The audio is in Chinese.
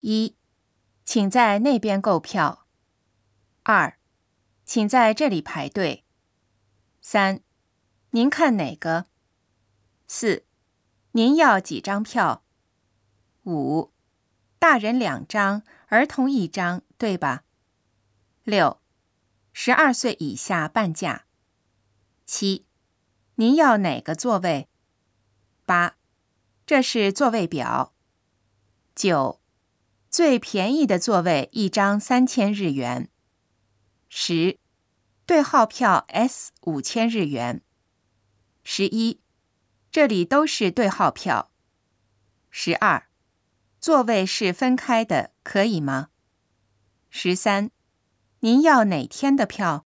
一、请在那边购票。二、请在这里排队。三、您看哪个？四、您要几张票？五、大人2张，儿童1张，对吧？六、12岁以下半价。七、您要哪个座位？八、这是座位表。九、最便宜的座位1张3000日元。10、对号票 S 5000日元。11、这里都是对号票。12、座位是分开的，可以吗？13、您要哪天的票？